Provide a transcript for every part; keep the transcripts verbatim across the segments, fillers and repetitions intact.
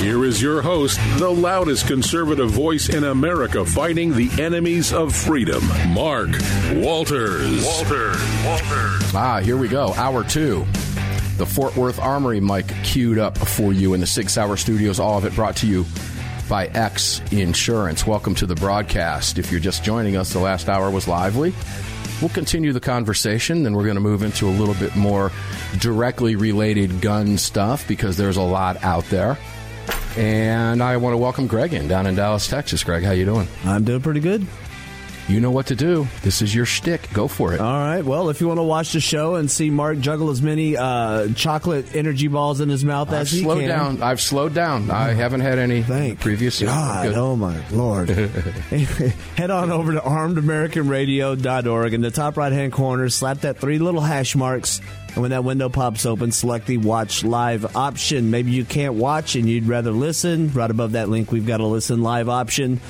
Here is your host, the loudest conservative voice in America fighting the enemies of freedom, Mark Walters. Walter, Walters. Ah, here we go. Hour two. The Fort Worth Armory mic queued up for you in the Sig Sauer Studios. All of it brought to you by X Insurance. Welcome to the broadcast. If you're just joining us, the last hour was lively. We'll continue the conversation, then we're going to move into a little bit more directly related gun stuff because there's a lot out there. And I want to welcome Greg in down in Dallas, Texas. Greg, how you doing? I'm doing pretty good. You know what to do. This is your shtick. Go for it. All right. Well, if you want to watch the show and see Mark juggle as many uh, chocolate energy balls in his mouth I've as he slowed can. Down. I've slowed down. Oh, I haven't had any thank previously. God, good. Oh, my Lord. Head on over to armed american radio dot org. In the top right-hand corner, slap that three little hash marks. And when that window pops open, select the Watch Live option. Maybe you can't watch and you'd rather listen. Right above that link, we've got a Listen Live option.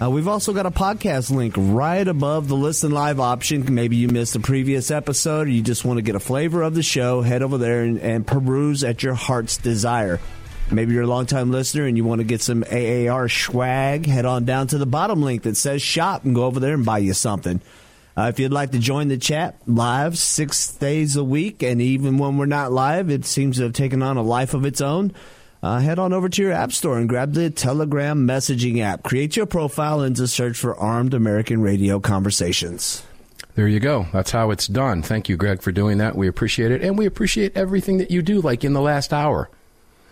Uh, we've also got a podcast link right above the Listen Live option. Maybe you missed a previous episode or you just want to get a flavor of the show. Head over there and, and peruse at your heart's desire. Maybe you're a longtime listener and you want to get some A A R swag. Head on down to the bottom link that says shop and go over there and buy you something. Uh, if you'd like to join the chat live six days a week, and even when we're not live, it seems to have taken on a life of its own. Uh, head on over to your app store and grab the Telegram messaging app. Create your profile and just search for Armed American Radio Conversations. There you go. That's how it's done. Thank you, Greg, for doing that. We appreciate it. And we appreciate everything that you do, like in the last hour.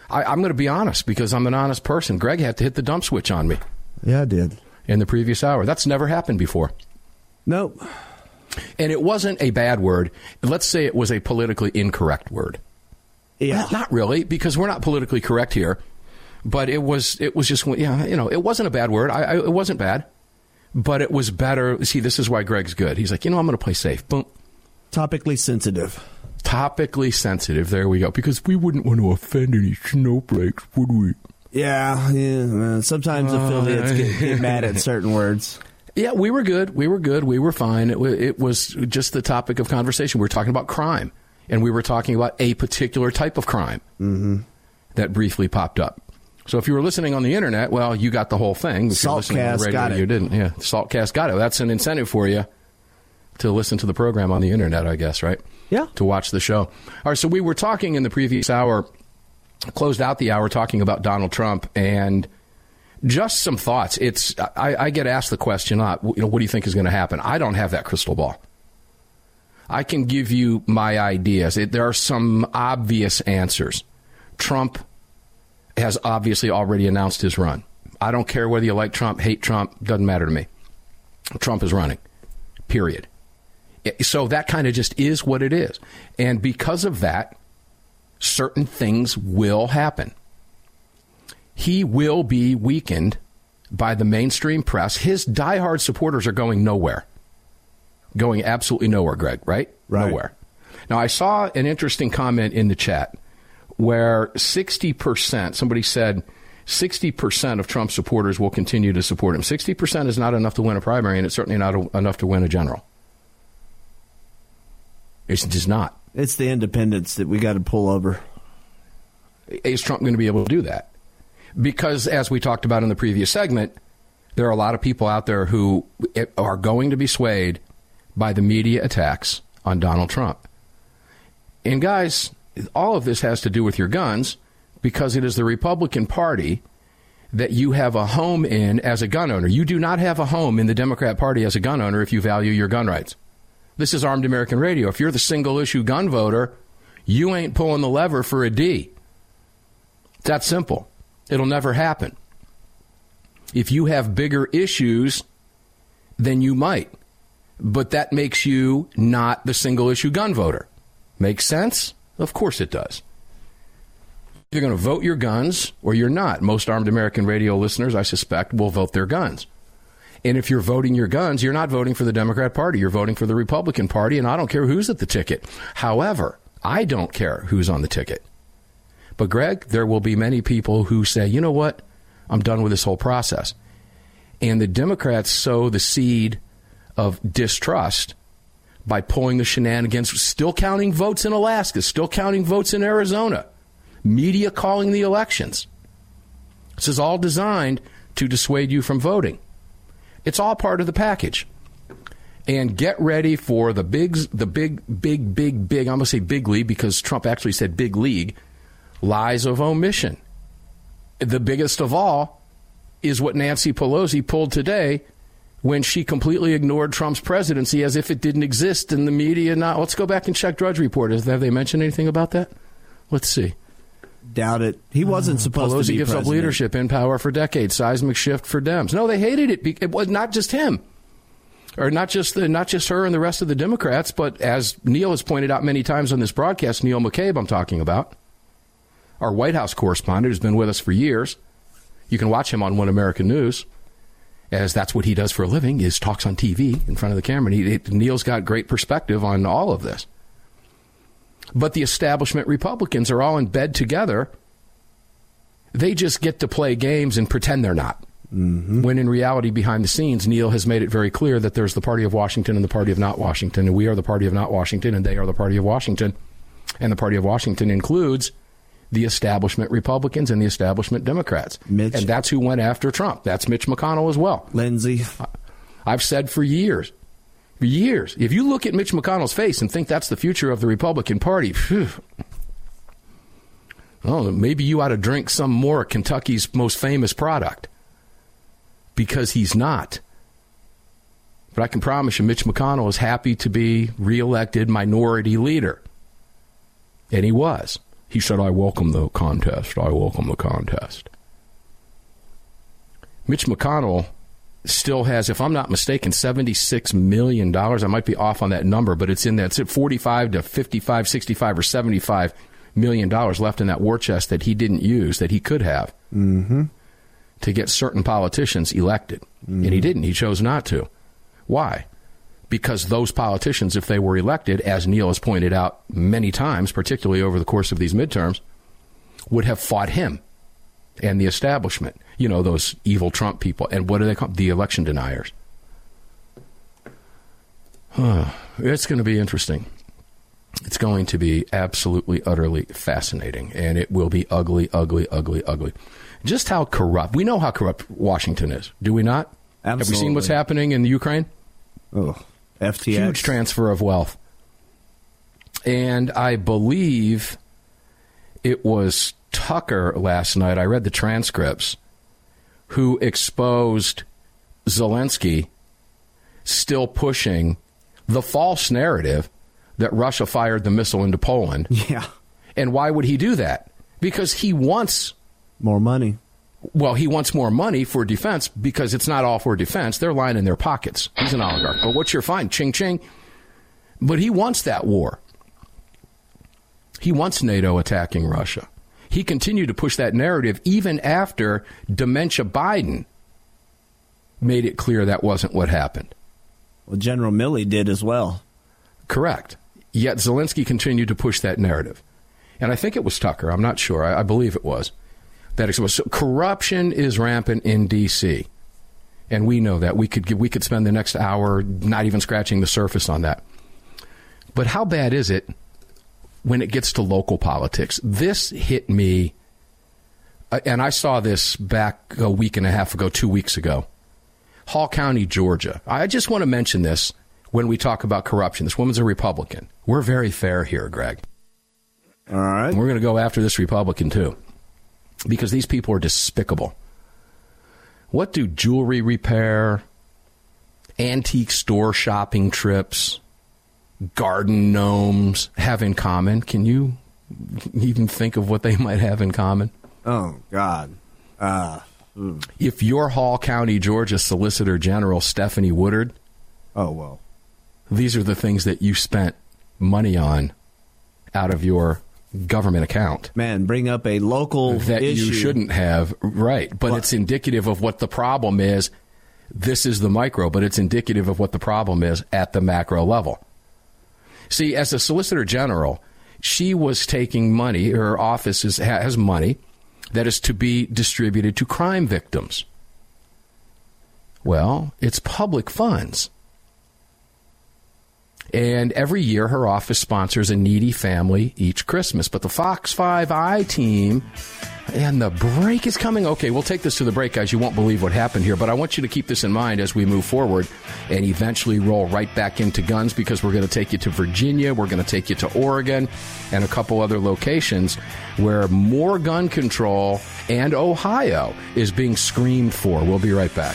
I, I'm going to be honest because I'm an honest person. Greg had to hit the dump switch on me. Yeah, I did. In the previous hour. That's never happened before. Nope. And it wasn't a bad word. Let's say it was a politically incorrect word. Yeah, not, not really, because we're not politically correct here. But it was it was just, yeah, you know, it wasn't a bad word. I, I, it wasn't bad, but it was better. See, this is why Greg's good. He's like, you know, I'm going to play safe. Boom. Topically sensitive. Topically sensitive. There we go. Because we wouldn't want to offend any snowflakes, would we? Yeah. yeah. Sometimes uh, affiliates get, get mad at certain words. Yeah, we were good. We were good. We were fine. It, it was just the topic of conversation. We were talking about crime. And we were talking about a particular type of crime mm-hmm. that briefly popped up. So if you were listening on the internet, well, you got the whole thing. If Saltcast radio, got it. You didn't. Yeah, Saltcast got it. That's an incentive for you to listen to the program on the internet, I guess, right? Yeah. To watch the show. All right, so we were talking in the previous hour, closed out the hour talking about Donald Trump and just some thoughts. It's I, I get asked the question, uh, you know, what do you think is going to happen? I don't have that crystal ball. I can give you my ideas. It, there are some obvious answers. Trump has obviously already announced his run. I don't care whether you like Trump, hate Trump, doesn't matter to me. Trump is running, period. It, so that kind of just is what it is. And because of that, certain things will happen. He will be weakened by the mainstream press. His diehard supporters are going nowhere. Going absolutely nowhere, Greg, right? Right. Nowhere. Now, I saw an interesting comment in the chat where sixty percent, somebody said sixty percent of Trump supporters will continue to support him. sixty percent is not enough to win a primary, and it's certainly not a, enough to win a general. It's just not. It's the independents that we got to pull over. Is Trump going to be able to do that? Because, as we talked about in the previous segment, there are a lot of people out there who are going to be swayed by the media attacks on Donald Trump. And guys, all of this has to do with your guns because it is the Republican Party that you have a home in as a gun owner. You do not have a home in the Democrat Party as a gun owner if you value your gun rights. This is Armed American Radio. If you're the single-issue gun voter, you ain't pulling the lever for a D. It's that simple. It'll never happen. If you have bigger issues, then you might. But that makes you not the single-issue gun voter. Makes sense? Of course it does. You're going to vote your guns or you're not. Most Armed American Radio listeners, I suspect, will vote their guns. And if you're voting your guns, you're not voting for the Democrat Party. You're voting for the Republican Party. And I don't care who's at the ticket. However, I don't care who's on the ticket. But, Greg, there will be many people who say, you know what? I'm done with this whole process. And the Democrats sow the seed of distrust by pulling the shenanigans, still counting votes in Alaska, still counting votes in Arizona, media calling the elections. This is all designed to dissuade you from voting. It's all part of the package. And get ready for the big, the big, big, big, big, I'm going to say big league because Trump actually said big league, lies of omission. The biggest of all is what Nancy Pelosi pulled today when she completely ignored Trump's presidency as if it didn't exist in the media. Not, let's go back and check Drudge Report. Have they mentioned anything about that? Let's see. Doubt it. He wasn't uh, supposed Pelosi to be gives president. Up leadership in power for decades. Seismic shift for Dems. No, they hated it. It was not just him, or not just the, not just her and the rest of the Democrats, but as Neil has pointed out many times on this broadcast, Neil McCabe, I'm talking about, our White House correspondent who's been with us for years. You can watch him on One American News, as that's what he does for a living, is talks on T V in front of the camera. And he, it, Neil's got great perspective on all of this. But the establishment Republicans are all in bed together. They just get to play games and pretend they're not. Mm-hmm. When in reality, behind the scenes, Neil has made it very clear that there's the party of Washington and the party of not Washington. And we are the party of not Washington, and they are the party of Washington. And the party of Washington includes the establishment Republicans and the establishment Democrats. Mitch. And that's who went after Trump. That's Mitch McConnell as well. Lindsey. I've said for years, for years, if you look at Mitch McConnell's face and think that's the future of the Republican Party, phew, well, maybe you ought to drink some more of Kentucky's most famous product, because he's not. But I can promise you Mitch McConnell is happy to be reelected minority leader. And he was. He said, I welcome the contest. I welcome the contest. Mitch McConnell still has, if I'm not mistaken, seventy-six million dollars. I might be off on that number, but it's in that it's at forty-five to fifty-five, sixty-five, or seventy-five million dollars left in that war chest that he didn't use, that he could have mm-hmm. to get certain politicians elected. Mm-hmm. And he didn't. He chose not to. Why? Because those politicians, if they were elected, as Neil has pointed out many times, particularly over the course of these midterms, would have fought him and the establishment. You know, those evil Trump people. And what do they call them? The election deniers. Huh. It's going to be interesting. It's going to be absolutely, utterly fascinating. And it will be ugly, ugly, ugly, ugly. Just how corrupt. We know how corrupt Washington is. Do we not? Absolutely. Have we seen what's happening in Ukraine? Oh, F T X. Huge transfer of wealth. And I believe it was Tucker last night. I read the transcripts, who exposed Zelensky still pushing the false narrative that Russia fired the missile into Poland. Yeah. And why would he do that? Because he wants more money. Well, he wants more money for defense, because it's not all for defense. They're lying in their pockets. He's an oligarch. But what's your fine? Ching, ching. But he wants that war. He wants NATO attacking Russia. He continued to push that narrative even after Dementia Biden made it clear that wasn't what happened. Well, General Milley did as well. Correct. Yet Zelensky continued to push that narrative. And I think it was Tucker. I'm not sure. I, I believe it was. That so corruption is rampant in D C, and we know that. We could we could spend the next hour not even scratching the surface on that. But how bad is it when it gets to local politics? This hit me, and I saw this back a week and a half ago, two weeks ago. Hall County, Georgia. I just want to mention this when we talk about corruption. This woman's a Republican. We're very fair here, Greg. All right. And we're going to go after this Republican, too. Because these people are despicable. What do jewelry repair, antique store shopping trips, garden gnomes have in common? Can you even think of what they might have in common? Oh, God. Uh, mm. If your Hall County, Georgia Solicitor General, Stephanie Woodard. Oh, well. These are the things that you spent money on out of your government account. Man, bring up a local that issue. You shouldn't have. Right. But what? It's indicative of what the problem is. This is the micro, but it's indicative of what the problem is at the macro level. See, as a Solicitor General, she was taking money, her office is, has money that is to be distributed to crime victims. Well, it's public funds. And every year her office sponsors a needy family each Christmas. But the Fox five I team, and the break is coming. Okay, we'll take this to the break, guys. You won't believe what happened here. But I want you to keep this in mind as we move forward and eventually roll right back into guns, because we're going to take you to Virginia. We're going to take you to Oregon and a couple other locations where more gun control, and Ohio is being screamed for. We'll be right back.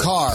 Car,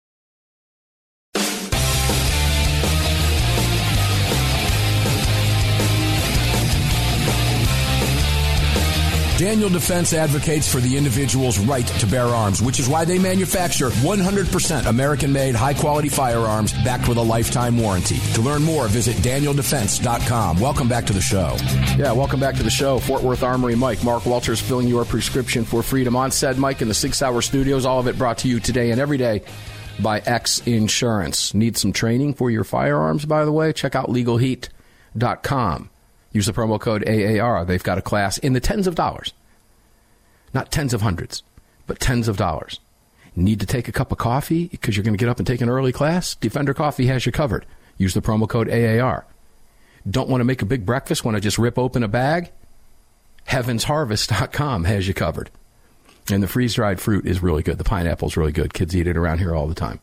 Daniel Defense advocates for the individual's right to bear arms, which is why they manufacture one hundred percent American-made, high-quality firearms backed with a lifetime warranty. To learn more, visit Daniel Defense dot com. Welcome back to the show. Yeah, welcome back to the show. Fort Worth Armory Mike. Mark Walters filling your prescription for freedom. On said Mike in the Sig Sauer Studios. All of it brought to you today and every day by X Insurance. Need some training for your firearms, by the way? Check out Legal Heat dot com. Use the promo code A A R. They've got a class in the tens of dollars. Not tens of hundreds, but tens of dollars. Need to take a cup of coffee because you're going to get up and take an early class? Defender Coffee has you covered. Use the promo code A A R. Don't want to make a big breakfast? Want to just rip open a bag? Heavens Harvest dot com has you covered. And the freeze-dried fruit is really good. The pineapple's really good. Kids eat it around here all the time.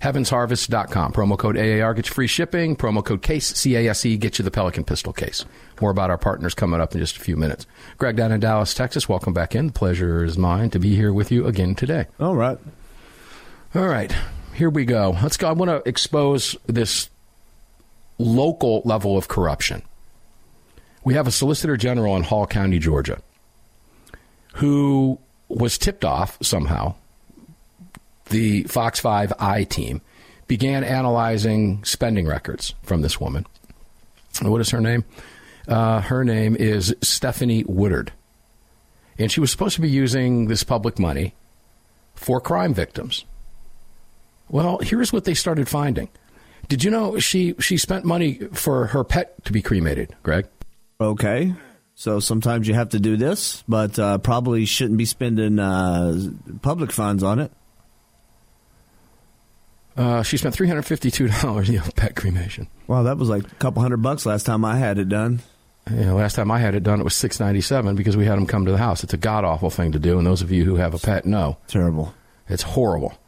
Heavens Harvest dot com. Promo code A A R gets free shipping. Promo code CASE, C A S E, gets you the Pelican Pistol case. More about our partners coming up in just a few minutes. Greg down in Dallas, Texas, welcome back in. The pleasure is mine to be here with you again today. All right. All right. Here we go. Let's go. I want to expose this local level of corruption. We have a Solicitor General in Hall County, Georgia, who was tipped off somehow. The Fox five I team began analyzing spending records from this woman. What is her name? Uh, her name is Stephanie Woodard. And she was supposed to be using this public money for crime victims. Well, here's what they started finding. Did you know she, she spent money for her pet to be cremated, Greg? Okay. So sometimes you have to do this, but uh, probably shouldn't be spending uh, public funds on it. Uh, she spent three hundred fifty-two dollars on pet cremation. Wow, that was like a couple hundred bucks last time I had it done. Yeah, last time I had it done, it was six ninety-seven because we had them come to the house. It's a god-awful thing to do, and those of you who have a pet know. Terrible. It's horrible.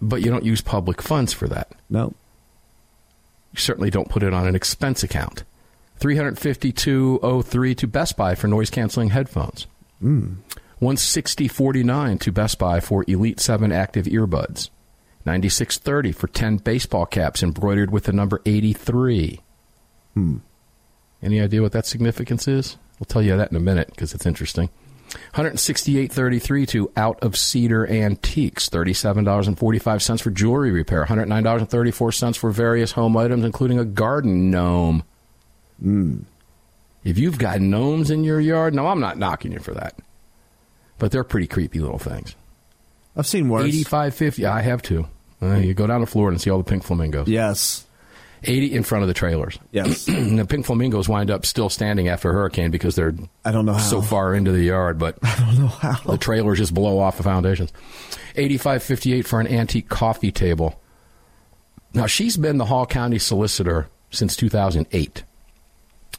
But you don't use public funds for that. No. You certainly don't put it on an expense account. three hundred fifty-two dollars and three cents to Best Buy for noise-canceling headphones. Mm. one hundred sixty dollars and forty-nine cents to Best Buy for Elite seven active earbuds. ninety-six dollars and thirty cents for ten baseball caps embroidered with the number eighty-three. Hmm. Any idea what that significance is? We'll tell you that in a minute because it's interesting. one hundred sixty-eight dollars and thirty-three cents to Out of Cedar Antiques. thirty-seven dollars and forty-five cents for jewelry repair. one hundred nine dollars and thirty-four cents for various home items, including a garden gnome. Hmm. If you've got gnomes in your yard, no, I'm not knocking you for that. But they're pretty creepy little things. I've seen worse. eighty-five fifty. Yeah, I have too. Uh, you go down to Florida and see all the pink flamingos. Yes. eighty in front of the trailers. Yes. And the pink flamingos wind up still standing after a hurricane because they're I don't know how. so far into the yard, but I don't know how. The trailers just blow off the foundations. eighty-five fifty-eight for an antique coffee table. Now, she's been the Hall County solicitor since two thousand eight.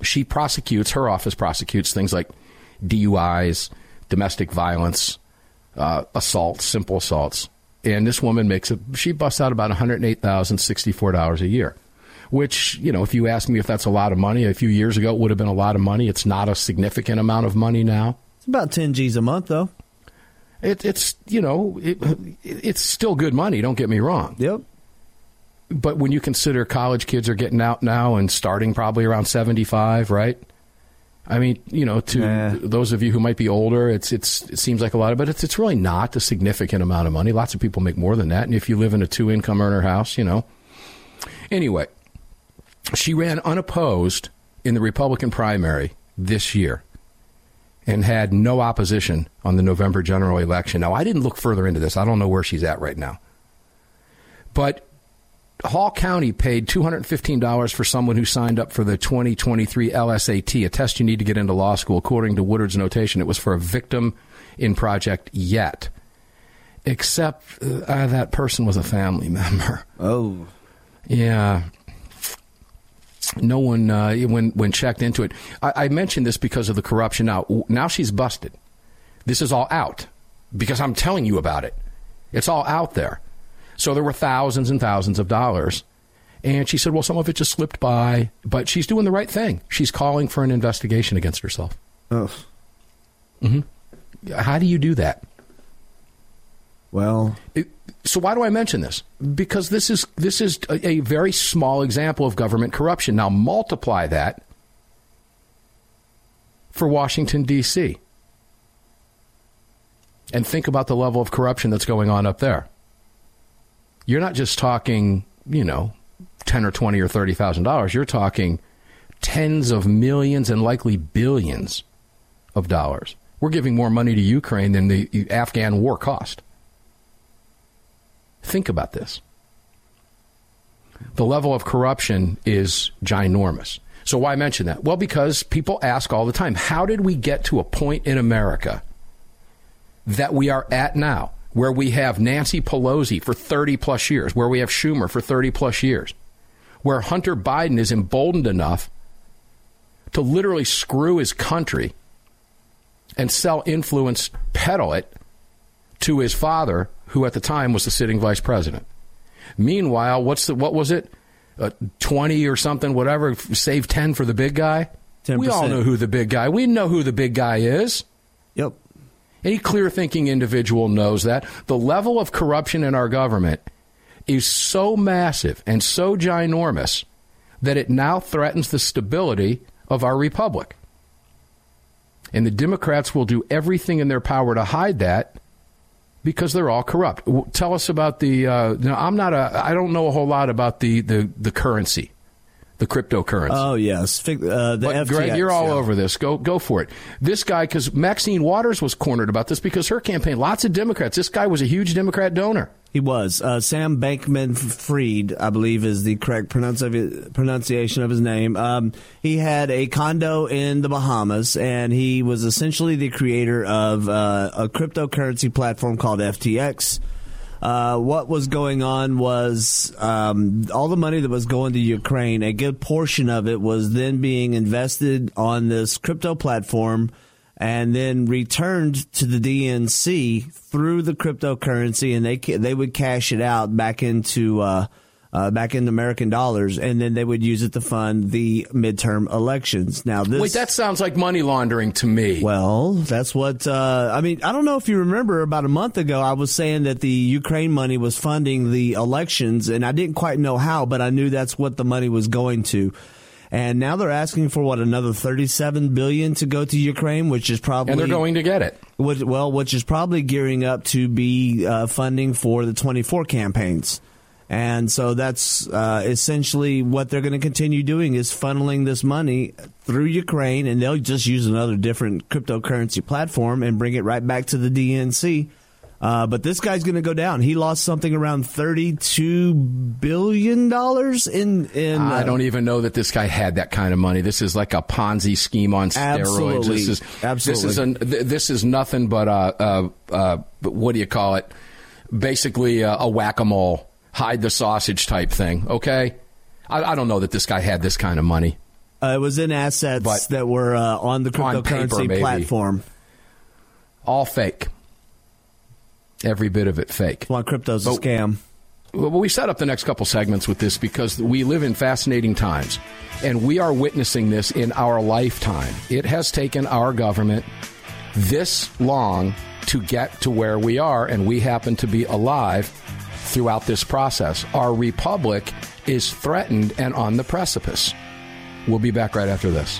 She prosecutes, her office prosecutes things like D U Is, domestic violence, Uh, assaults, simple assaults. And this woman makes a, she busts out about one hundred eight thousand sixty-four dollars a year, which, you know, if you ask me if that's a lot of money, a few years ago it would have been a lot of money. It's not a significant amount of money now. It's about ten G's a month, though. It, it's, you know, it, it, it's still good money. Don't get me wrong. Yep. But when you consider college kids are getting out now and starting probably around seventy-five, right? I mean, you know, to nah. those of you who might be older, it's it's it seems like a lot of, but it's it's really not a significant amount of money. Lots of people make more than that, and if you live in a two-income earner house, you know. Anyway, she ran unopposed in the Republican primary this year and had no opposition on the November general election. Now, I didn't look further into this. I don't know where she's at right now. But Hall County paid two hundred fifteen dollars for someone who signed up for the twenty twenty-three L S A T, a test you need to get into law school. According to Woodard's notation, it was for a victim in Project Yet, except uh, that person was a family member. Oh. Yeah. No one, uh, when when checked into it. I, I mentioned this because of the corruption. Now, now she's busted. This is all out because I'm telling you about it. It's all out there. So there were thousands and thousands of dollars. And she said, well, some of it just slipped by. But she's doing the right thing. She's calling for an investigation against herself. Oh. Mm-hmm. How do you do that? Well. It, so why do I mention this? Because this is this is a, a very small example of government corruption. Now multiply that for Washington, D C And think about the level of corruption that's going on up there. You're not just talking, you know, ten or twenty or thirty thousand dollars. You're talking tens of millions and likely billions of dollars. We're giving more money to Ukraine than the Afghan war cost. Think about this. The level of corruption is ginormous. So why mention that? Well, because people ask all the time, how did we get to a point in America that we are at now, where we have Nancy Pelosi for thirty plus years, where we have Schumer for thirty plus years, where Hunter Biden is emboldened enough to literally screw his country and sell influence, peddle it to his father, who at the time was the sitting vice president. Meanwhile, what's the, what was it? Uh, twenty or something, whatever, save ten for the big guy. ten percent. We all know who the big guy, we know who the big guy is. Yep. Any clear-thinking individual knows that. The level of corruption in our government is so massive and so ginormous that it now threatens the stability of our republic. And the Democrats will do everything in their power to hide that because they're all corrupt. Tell us about the, uh, you know, I'm not a, I don't know a whole lot about the, the, the currency, the cryptocurrency. Oh, yes. Uh, the but, F T X, Greg, you're all yeah. over this. Go go for it. This guy, because Maxine Waters was cornered about this because her campaign, lots of Democrats. This guy was a huge Democrat donor. He was. Uh, Sam Bankman-Fried, I believe, is the correct pronunci- pronunciation of his name. Um, he had a condo in the Bahamas, and he was essentially the creator of uh, a cryptocurrency platform called F T X. Uh, what was going on was um, all the money that was going to Ukraine, a good portion of it was then being invested on this crypto platform and then returned to the D N C through the cryptocurrency, and they they would cash it out back into uh, uh, back into American dollars, and then they would use it to fund the midterm elections. Now, this, wait, that sounds like money laundering to me. Well, that's what uh, I mean. I don't know if you remember about a month ago, I was saying that the Ukraine money was funding the elections, and I didn't quite know how, but I knew that's what the money was going to. And now they're asking for, what, another thirty-seven billion dollars to go to Ukraine, which is probably... And they're going to get it. Which, well, which is probably gearing up to be uh, funding for the twenty-four campaigns. And so that's uh, essentially what they're going to continue doing is funneling this money through Ukraine, and they'll just use another different cryptocurrency platform and bring it right back to the D N C. Uh, but this guy's going to go down. He lost something around thirty-two billion dollars in... in uh, I don't even know that this guy had that kind of money. This is like a Ponzi scheme on steroids. Absolutely. This is, absolutely. This is, an, th- this is nothing but, uh, uh, uh, what do you call it? Basically uh, a whack-a-mole, hide the sausage type thing, okay? I, I don't know that this guy had this kind of money. Uh, it was in assets but that were uh, on the cryptocurrency on paper, platform. All fake. Every bit of it fake. Well, crypto's a but, scam. Well, we set up the next couple segments with this because we live in fascinating times, and we are witnessing this in our lifetime. It has taken our government this long to get to where we are, and we happen to be alive throughout this process. Our republic is threatened and on the precipice. We'll be back right after this.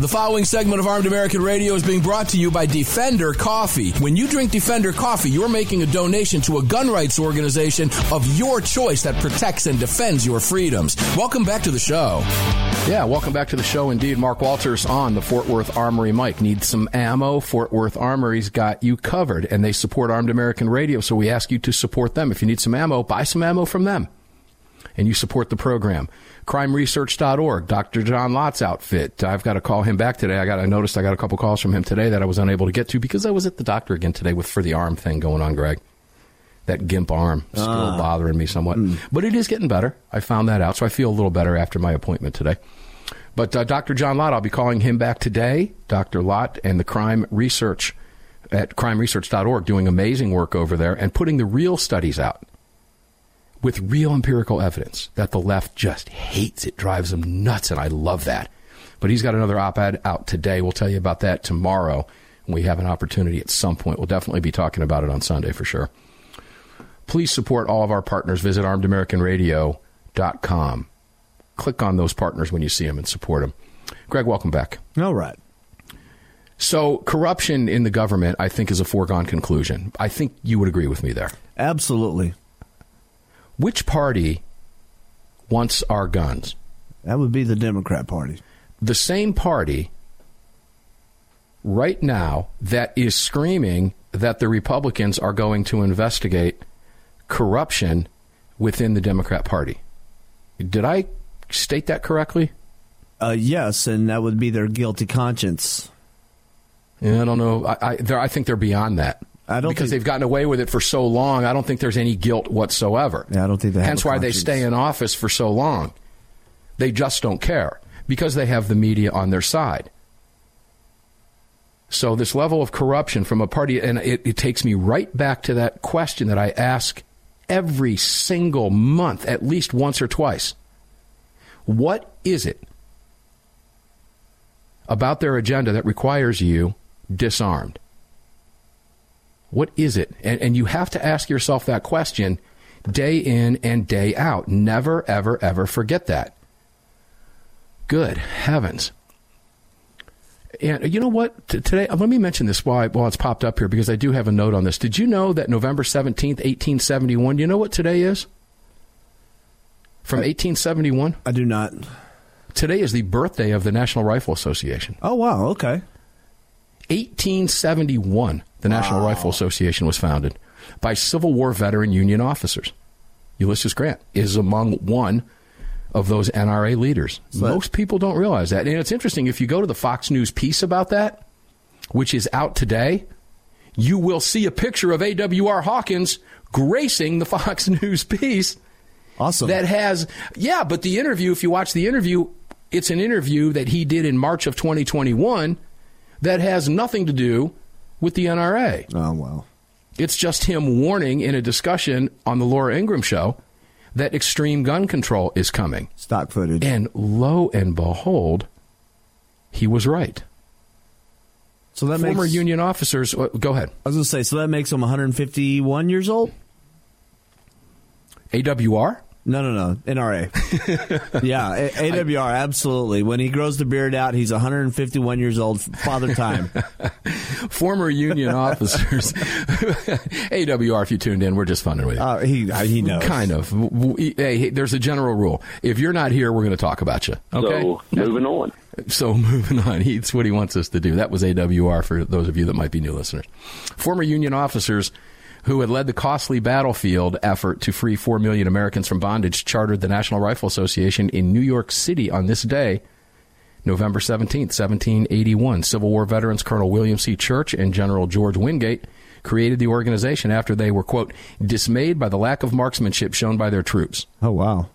The following segment of Armed American Radio is being brought to you by Defender Coffee. When you drink Defender Coffee, you're making a donation to a gun rights organization of your choice that protects and defends your freedoms. Welcome back to the show. Yeah, welcome back to the show indeed. Mark Walters on the Fort Worth Armory mic. Need some ammo? Fort Worth Armory's got you covered, and they support Armed American Radio, so we ask you to support them. If you need some ammo, buy some ammo from them, and you support the program. crime research dot org, Doctor John Lott's outfit. I've got to call him back today. I got I noticed I got a couple calls from him today that I was unable to get to because I was at the doctor again today with for the arm thing going on, Greg. That gimp arm still ah. bothering me somewhat. Mm. But it is getting better. I found that out, so I feel a little better after my appointment today. But uh, Doctor John Lott, I'll be calling him back today. Doctor Lott and the Crime Research at crime research dot org doing amazing work over there and putting the real studies out, with real empirical evidence that the left just hates. It drives them nuts, and I love that. But he's got another op-ed out today. We'll tell you about that tomorrow. We have an opportunity at some point. We'll definitely be talking about it on Sunday for sure. Please support all of our partners. Visit armed american radio dot com. Click on those partners when you see them and support them. Greg, welcome back. All right. So corruption in the government, I think, is a foregone conclusion. I think you would agree with me there. Absolutely. Which party wants our guns? That would be the Democrat Party. The same party right now that is screaming that the Republicans are going to investigate corruption within the Democrat Party. Did I state that correctly? Uh, yes, and that would be their guilty conscience. Yeah, I don't know. I, I, I think they're beyond that. I don't because think, they've gotten away with it for so long. I don't think there's any guilt whatsoever. Yeah, I don't think they have Hence why conscience. They stay in office for so long. They just don't care because they have the media on their side. So this level of corruption from a party, and it, it takes me right back to that question that I ask every single month, at least once or twice. What is it about their agenda that requires you disarmed? What is it? And, and you have to ask yourself that question day in and day out. Never, ever, ever forget that. Good heavens. And you know what? T- today, let me mention this while, I, while it's popped up here, because I do have a note on this. Did you know that November seventeenth, eighteen seventy-one, you know what today is? From I, eighteen seventy-one? I do not. Today is the birthday of the National Rifle Association. Oh, wow. Okay. eighteen seventy-one, the wow. National Rifle Association was founded by Civil War veteran Union officers. Ulysses Grant is among one of those N R A leaders. But most people don't realize that. And it's interesting, if you go to the Fox News piece about that, which is out today, you will see a picture of A W R Hawkins gracing the Fox News piece. Awesome. That has, yeah, but the interview, if you watch the interview, it's an interview that he did in March of twenty twenty-one that has nothing to do with the N R A. Oh, wow. It's just him warning in a discussion on the Laura Ingraham show that extreme gun control is coming. Stock footage. And lo and behold, he was right. So that Former makes, union officers, go ahead. I was going to say, so that makes him one hundred fifty-one years old? A W R? No, no, no. N R A. Yeah, A W R, absolutely. When he grows the beard out, he's one hundred fifty-one years old. Father time. Former union officers. A W R, if you tuned in, we're just funning with you. Uh, he, he knows. Kind of. We, hey, there's a general rule. If you're not here, we're going to talk about you. Okay? So, moving on. So, moving on. He's what he wants us to do. That was A W R for those of you that might be new listeners. Former union officers who had led the costly battlefield effort to free four million Americans from bondage, chartered the National Rifle Association in New York City on this day, November seventeenth, seventeen eighty-one. Civil War veterans Colonel William C. Church and General George Wingate created the organization after they were, quote, dismayed by the lack of marksmanship shown by their troops. Oh, wow.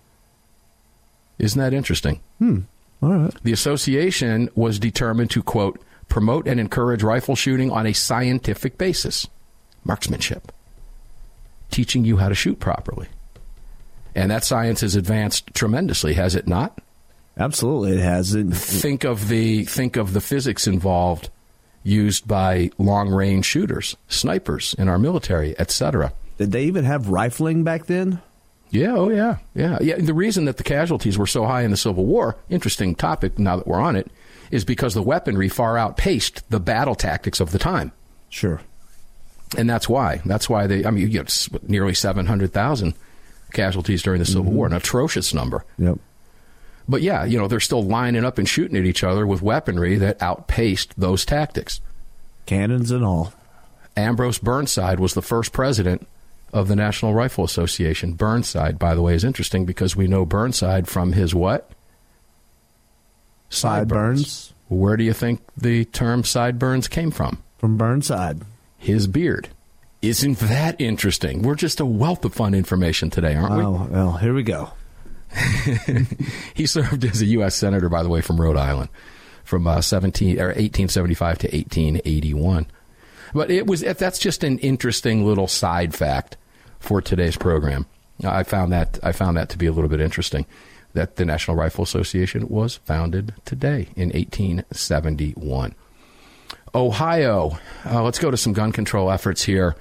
Isn't that interesting? Hmm. All right. The association was determined to, quote, promote and encourage rifle shooting on a scientific basis. Marksmanship. Teaching you how to shoot properly. And that science has advanced tremendously, has it not? Absolutely, it has. It, think of the think of the physics involved used by long-range shooters, snipers in our military, et cetera. Did they even have rifling back then? Yeah, oh yeah, yeah. yeah. The reason that the casualties were so high in the Civil War, interesting topic now that we're on it, is because the weaponry far outpaced the battle tactics of the time. Sure. And that's why. That's why they, I mean, you get nearly seven hundred thousand casualties during the Civil mm-hmm. War, an atrocious number. Yep. But yeah, you know, they're still lining up and shooting at each other with weaponry that outpaced those tactics. Cannons and all. Ambrose Burnside was the first president of the National Rifle Association. Burnside, by the way, is interesting because we know Burnside from his what? Sideburns. sideburns. Where do you think the term sideburns came from? From Burnside. His beard. Isn't that interesting? We're just a wealth of fun information today, aren't we? Oh, well, here we go. He served as a U S senator, by the way, from Rhode Island, from uh, seventeen or eighteen seventy-five to eighteen eighty-one. But it was that's just an interesting little side fact for today's program. I found that I found that to be a little bit interesting, that the National Rifle Association was founded today in eighteen seventy-one. Ohio, uh, let's go to some gun control efforts here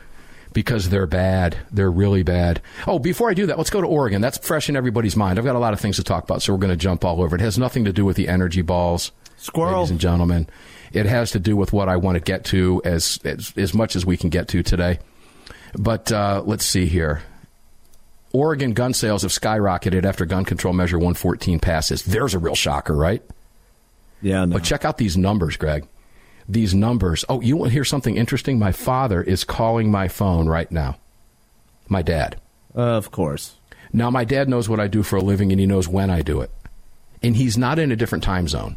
because they're bad. They're really bad. Oh, before I do that, let's go to Oregon. That's fresh in everybody's mind. I've got a lot of things to talk about, so we're going to jump all over. It has nothing to do with the energy balls, Squirrel. Ladies and gentlemen. It has to do with what I want to get to as as, as much as we can get to today. But uh, let's see here. Oregon gun sales have skyrocketed after gun control measure one fourteen passes. There's a real shocker, right? Yeah. No. But check out these numbers, Greg. These numbers. Oh, you want to hear something interesting? My father is calling my phone right now. My dad. Uh, of course. Now, my dad knows what I do for a living, and he knows when I do it. And he's not in a different time zone.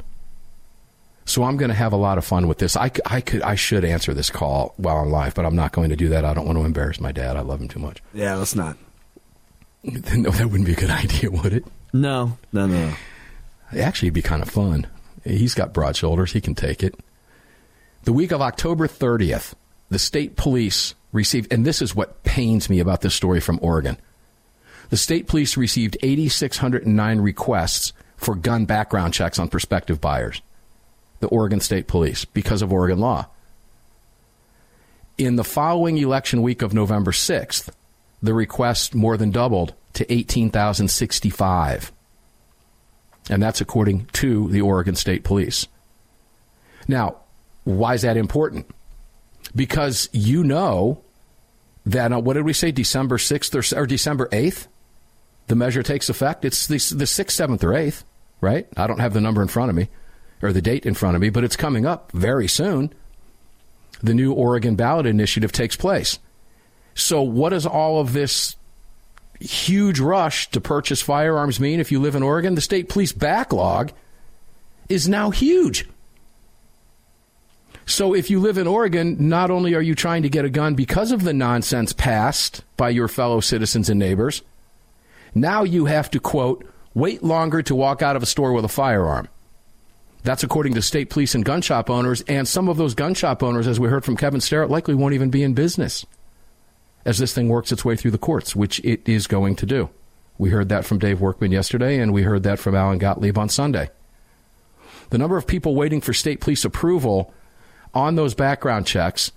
So I'm going to have a lot of fun with this. I, I, could, I should answer this call while I'm live, but I'm not going to do that. I don't want to embarrass my dad. I love him too much. Yeah, let's not. No, that wouldn't be a good idea, would it? No, no, no. Actually, it'd be kind of fun. He's got broad shoulders. He can take it. The week of October thirtieth, the state police received, and this is what pains me about this story from Oregon. The state police received eight thousand six hundred nine requests for gun background checks on prospective buyers. The Oregon State Police, because of Oregon law. In the following election week of November sixth, the request more than doubled to eighteen thousand sixty-five. And that's according to the Oregon State Police. Now, why is that important? Because you know that, uh, what did we say, December sixth or, or December eighth? The measure takes effect. It's the, the sixth, seventh, or eighth, right? I don't have the number in front of me or the date in front of me, but it's coming up very soon. The new Oregon ballot initiative takes place. So what does all of this huge rush to purchase firearms mean if you live in Oregon? The state police backlog is now huge. So if you live in Oregon, not only are you trying to get a gun because of the nonsense passed by your fellow citizens and neighbors, now you have to, quote, wait longer to walk out of a store with a firearm. That's according to state police and gun shop owners, and some of those gun shop owners, as we heard from Kevin Sterrett, likely won't even be in business as this thing works its way through the courts, which it is going to do. We heard that from Dave Workman yesterday, and we heard that from Alan Gottlieb on Sunday. The number of people waiting for state police approval on those background checks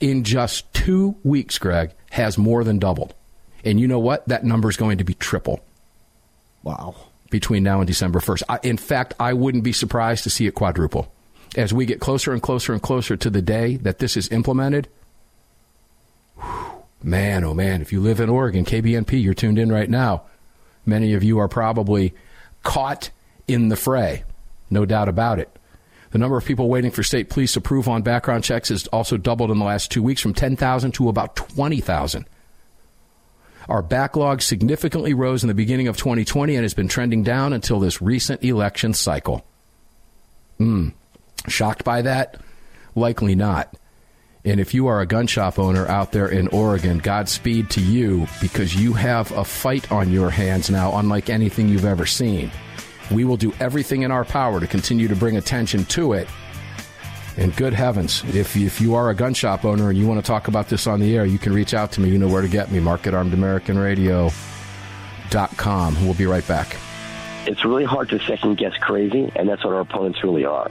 in just two weeks, Greg, has more than doubled. And you know what? That number is going to be triple. Wow. Between now and December first. I, in fact, I wouldn't be surprised to see it quadruple. As we get closer and closer and closer to the day that this is implemented, whew, man, oh man, if you live in Oregon, K B N P, you're tuned in right now. Many of you are probably caught in the fray, no doubt about it. The number of people waiting for state police approval on background checks has also doubled in the last two weeks from ten thousand to about twenty thousand. Our backlog significantly rose in the beginning of twenty twenty and has been trending down until this recent election cycle. Mm. Shocked by that? Likely not. And if you are a gun shop owner out there in Oregon, Godspeed to you, because you have a fight on your hands now unlike anything you've ever seen. We will do everything in our power to continue to bring attention to it. And good heavens, if you, if you are a gun shop owner and you want to talk about this on the air, you can reach out to me. You know where to get me, Mark at armed american radio dot com. We'll be right back. It's really hard to second-guess crazy, and that's what our opponents really are.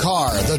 Car, the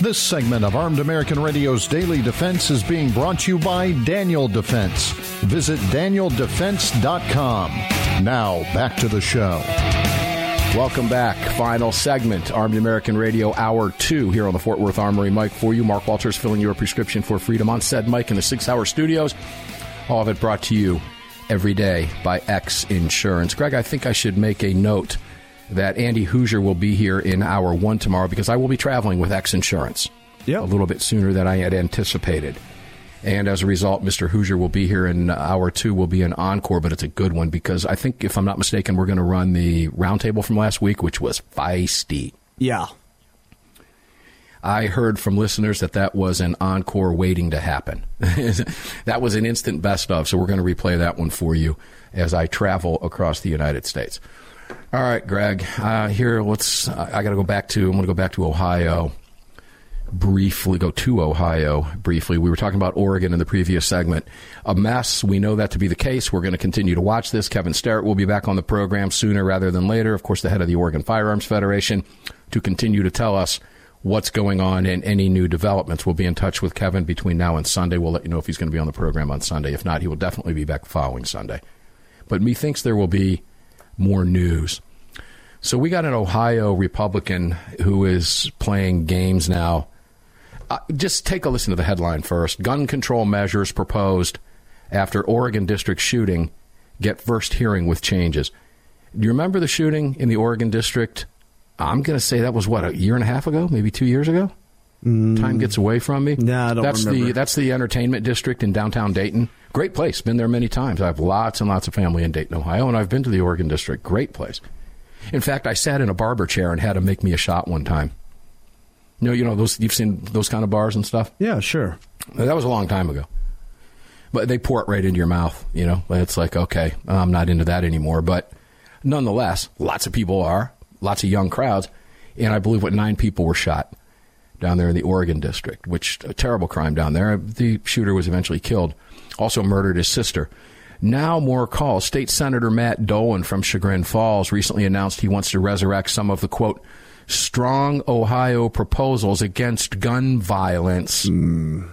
This segment of Armed American Radio's Daily Defense is being brought to you by Daniel Defense. Visit daniel defense dot com. Now, back to the show. Welcome back. Final segment, Armed American Radio Hour two here on the Fort Worth Armory mic for you. Mark Walters filling your prescription for freedom on said mic in the six hour studios. All of it brought to you every day by X Insurance. Greg, I think I should make a note that Andy Hoosier will be here in hour one tomorrow because I will be traveling with X Insurance yep. a little bit sooner than I had anticipated. And as a result, Mister Hoosier will be here in hour two, will be an encore, but it's a good one because I think, if I'm not mistaken, we're going to run the roundtable from last week, which was feisty. Yeah. I heard from listeners that that was an encore waiting to happen. That was an instant best of, so we're going to replay that one for you as I travel across the United States. All right, Greg, uh, here, let's, uh, I got to go back to, I'm going to go back to Ohio briefly, go to Ohio briefly. We were talking about Oregon in the previous segment. A mess. We know that to be the case. We're going to continue to watch this. Kevin Sterrett will be back on the program sooner rather than later. Of course, the head of the Oregon Firearms Federation, to continue to tell us what's going on and any new developments. We'll be in touch with Kevin between now and Sunday. We'll let you know if he's going to be on the program on Sunday. If not, he will definitely be back the following Sunday. But methinks there will be more news. So we got an Ohio Republican who is playing games now. Uh, just take a listen to the headline first. Gun control measures proposed after Oregon District shooting get first hearing with changes. Do you remember the shooting in the Oregon District? I'm going to say that was, what, a year and a half ago? Maybe two years ago? Mm. Time gets away from me. No, I don't that's remember. The, that's the entertainment district in downtown Dayton. Great place. Been there many times. I have lots and lots of family in Dayton, Ohio, and I've been to the Oregon District. Great place. In fact, I sat in a barber chair and had him make me a shot one time. You know, you know those you've seen those kind of bars and stuff? Yeah, sure. That was a long time ago. But they pour it right into your mouth, you know. It's like, okay, I'm not into that anymore. But nonetheless, lots of people are, lots of young crowds, and I believe what nine people were shot down there in the Oregon District, which a terrible crime down there. The shooter was eventually killed, also murdered his sister. Now more calls. State Senator Matt Dolan from Chagrin Falls recently announced he wants to resurrect some of the, quote, strong Ohio proposals against gun violence mm.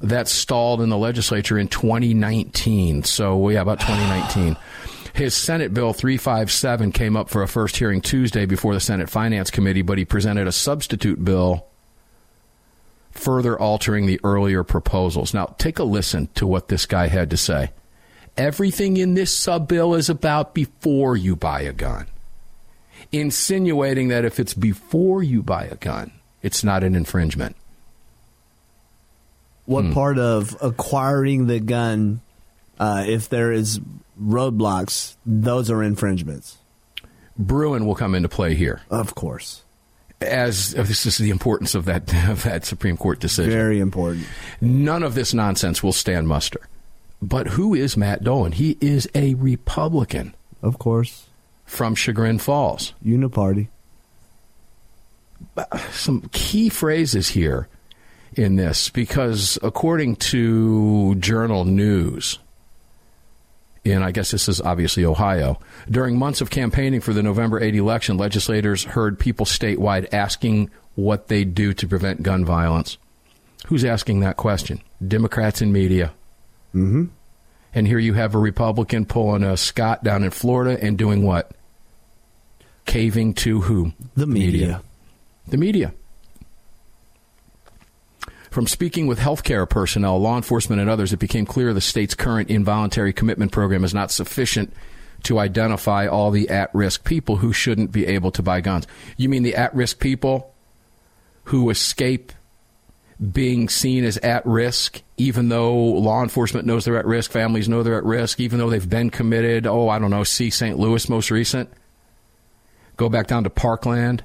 that stalled in the legislature in twenty nineteen. So, yeah, about twenty nineteen. His Senate Bill three fifty-seven came up for a first hearing Tuesday before the Senate Finance Committee, but he presented a substitute bill further altering the earlier proposals. Now, take a listen to what this guy had to say. Everything in this sub-bill is about before you buy a gun, insinuating that if it's before you buy a gun, it's not an infringement. What hmm. part of acquiring the gun, uh, if there is roadblocks, those are infringements? Bruin will come into play here. Of course. As oh, this is the importance of that, of that Supreme Court decision. Very important. None of this nonsense will stand muster. But who is Matt Dolan? He is a Republican. Of course. From Chagrin Falls. Uniparty. Some key phrases here in this, because according to Journal News, and I guess this is obviously Ohio, during months of campaigning for the November eighth election, legislators heard people statewide asking what they do to prevent gun violence. Who's asking that question? Democrats and media. Mm-hmm. And here you have a Republican pulling a Scott down in Florida and doing what? Caving to who? The media. media. The media. From speaking with healthcare personnel, law enforcement, and others, it became clear the state's current involuntary commitment program is not sufficient to identify all the at-risk people who shouldn't be able to buy guns. You mean the at-risk people who escape being seen as at risk, even though law enforcement knows they're at risk, families know they're at risk, even though they've been committed, oh, I don't know, see Saint Louis most recent. Go back down to Parkland.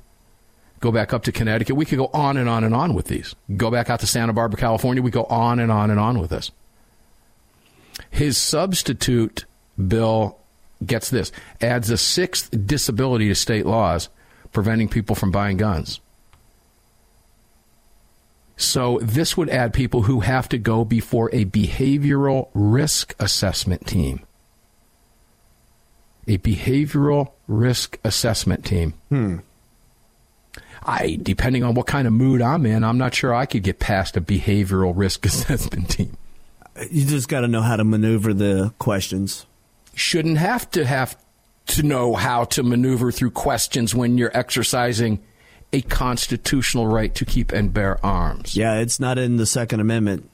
Go back up to Connecticut. We could go on and on and on with these. Go back out to Santa Barbara, California. We go on and on and on with this. His substitute bill, gets this, adds a sixth disability to state laws preventing people from buying guns. So this would add people who have to go before a behavioral risk assessment team. A behavioral risk assessment team. Hmm. I, depending on what kind of mood I'm in, I'm not sure I could get past a behavioral risk assessment team. You just got to know how to maneuver the questions. Shouldn't have to have to know how to maneuver through questions when you're exercising a constitutional right to keep and bear arms. Yeah, it's not in the Second Amendment.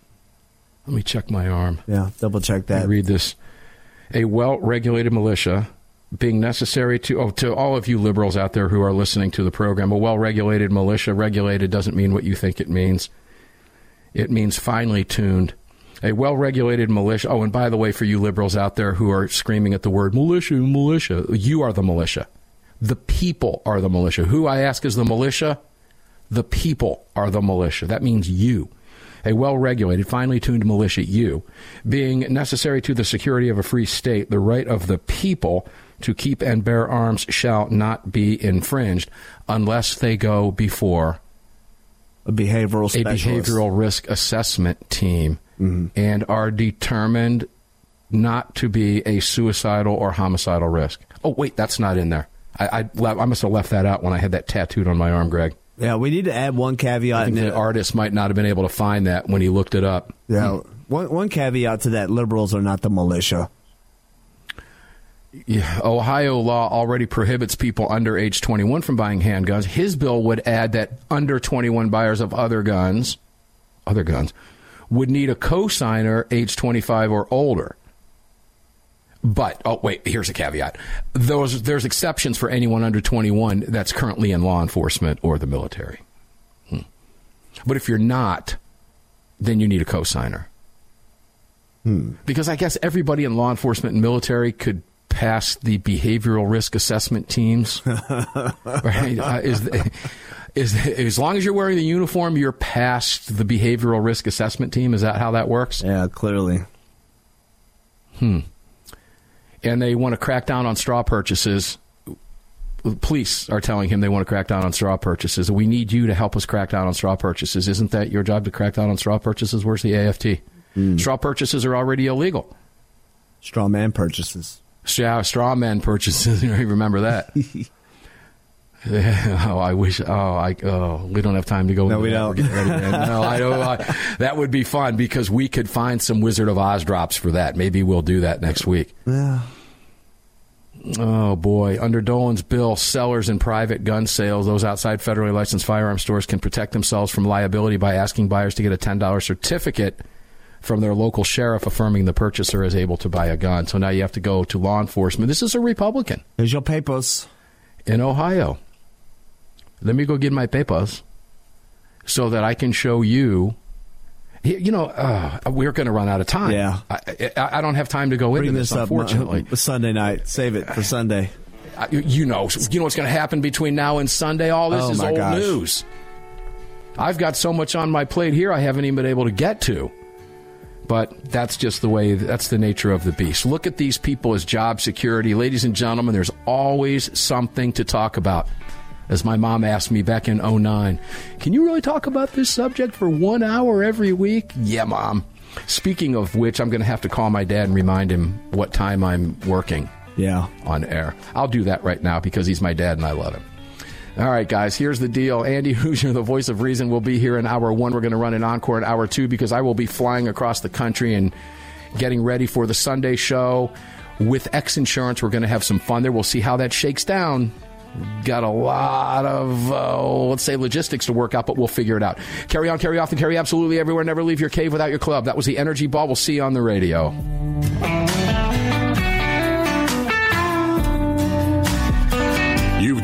Let me check my arm. Yeah, double check that. I read this. A well-regulated militia being necessary to oh, to all of you liberals out there who are listening to the program. A well-regulated militia, regulated doesn't mean what you think it means. It means finely tuned. A well-regulated militia. Oh, and by the way, for you liberals out there who are screaming at the word militia, militia, you are the militia. The people are the militia. Who, I ask, is the militia? The people are the militia. That means you. A well-regulated, finely tuned militia, you, being necessary to the security of a free state, the right of the people to keep and bear arms shall not be infringed unless they go before a behavioral specialist, a behavioral risk assessment team, mm-hmm. and are determined not to be a suicidal or homicidal risk. Oh, wait, that's not in there. I, I, I must have left that out when I had that tattooed on my arm, Greg. Yeah, we need to add one caveat. I think the artist might not have been able to find that when he looked it up. Yeah, hmm. one, one caveat to that, liberals are not the militia. Yeah, Ohio law already prohibits people under age twenty-one from buying handguns. His bill would add that under twenty-one buyers of other guns, other guns, would need a cosigner age twenty-five or older. But, oh, wait, here's a caveat. Those, there's exceptions for anyone under twenty-one that's currently in law enforcement or the military. Hmm. But if you're not, then you need a cosigner. Hmm. Because I guess everybody in law enforcement and military could pass the behavioral risk assessment teams. Right? Uh, is, is, as long as you're wearing the uniform, you're past the behavioral risk assessment team. Is that how that works? Yeah, clearly. Hmm. And they want to crack down on straw purchases police are telling him they want to crack down on straw purchases. We need you to help us crack down on straw purchases. Isn't that your job, to crack down on straw purchases? Where's the A F T? Mm. Straw purchases are already illegal. Straw man purchases. Yeah, straw man purchases. Remember that. Oh, I wish. Oh, I. Oh, we don't have time to go. No, we don't. Ready, no, I don't. I, that would be fun, because we could find some Wizard of Oz drops for that. Maybe we'll do that next week. Yeah. Oh, boy. Under Dolan's bill, sellers in private gun sales, those outside federally licensed firearm stores, can protect themselves from liability by asking buyers to get a ten dollar certificate from their local sheriff affirming the purchaser is able to buy a gun. So now you have to go to law enforcement. This is a Republican. Here's your papers. In Ohio. Let me go get my papers so that I can show you. You know, uh, we're going to run out of time. Yeah, I, I, I don't have time to go Bring into this, this up, unfortunately. Uh, Sunday night. Save it for Sunday. I, you know, you know what's going to happen between now and Sunday? All this oh is old gosh. news. I've got so much on my plate here I haven't even been able to get to. But that's just the way, that's the nature of the beast. Look at these people as job security. Ladies and gentlemen, there's always something to talk about. As my mom asked me back in oh nine, can you really talk about this subject for one hour every week? Yeah, Mom. Speaking of which, I'm going to have to call my dad and remind him what time I'm working yeah. on air. I'll do that right now because he's my dad and I love him. All right, guys, here's the deal. Andy Hoosier, the voice of reason, will be here in hour one. We're going to run an encore in hour two because I will be flying across the country and getting ready for the Sunday show with X Insurance. We're going to have some fun there. We'll see how that shakes down. Got a lot of, uh, let's say, logistics to work out, but we'll figure it out. Carry on, carry off, and carry absolutely everywhere. Never leave your cave without your club. That was the Energy Ball. We'll see you on the radio. You've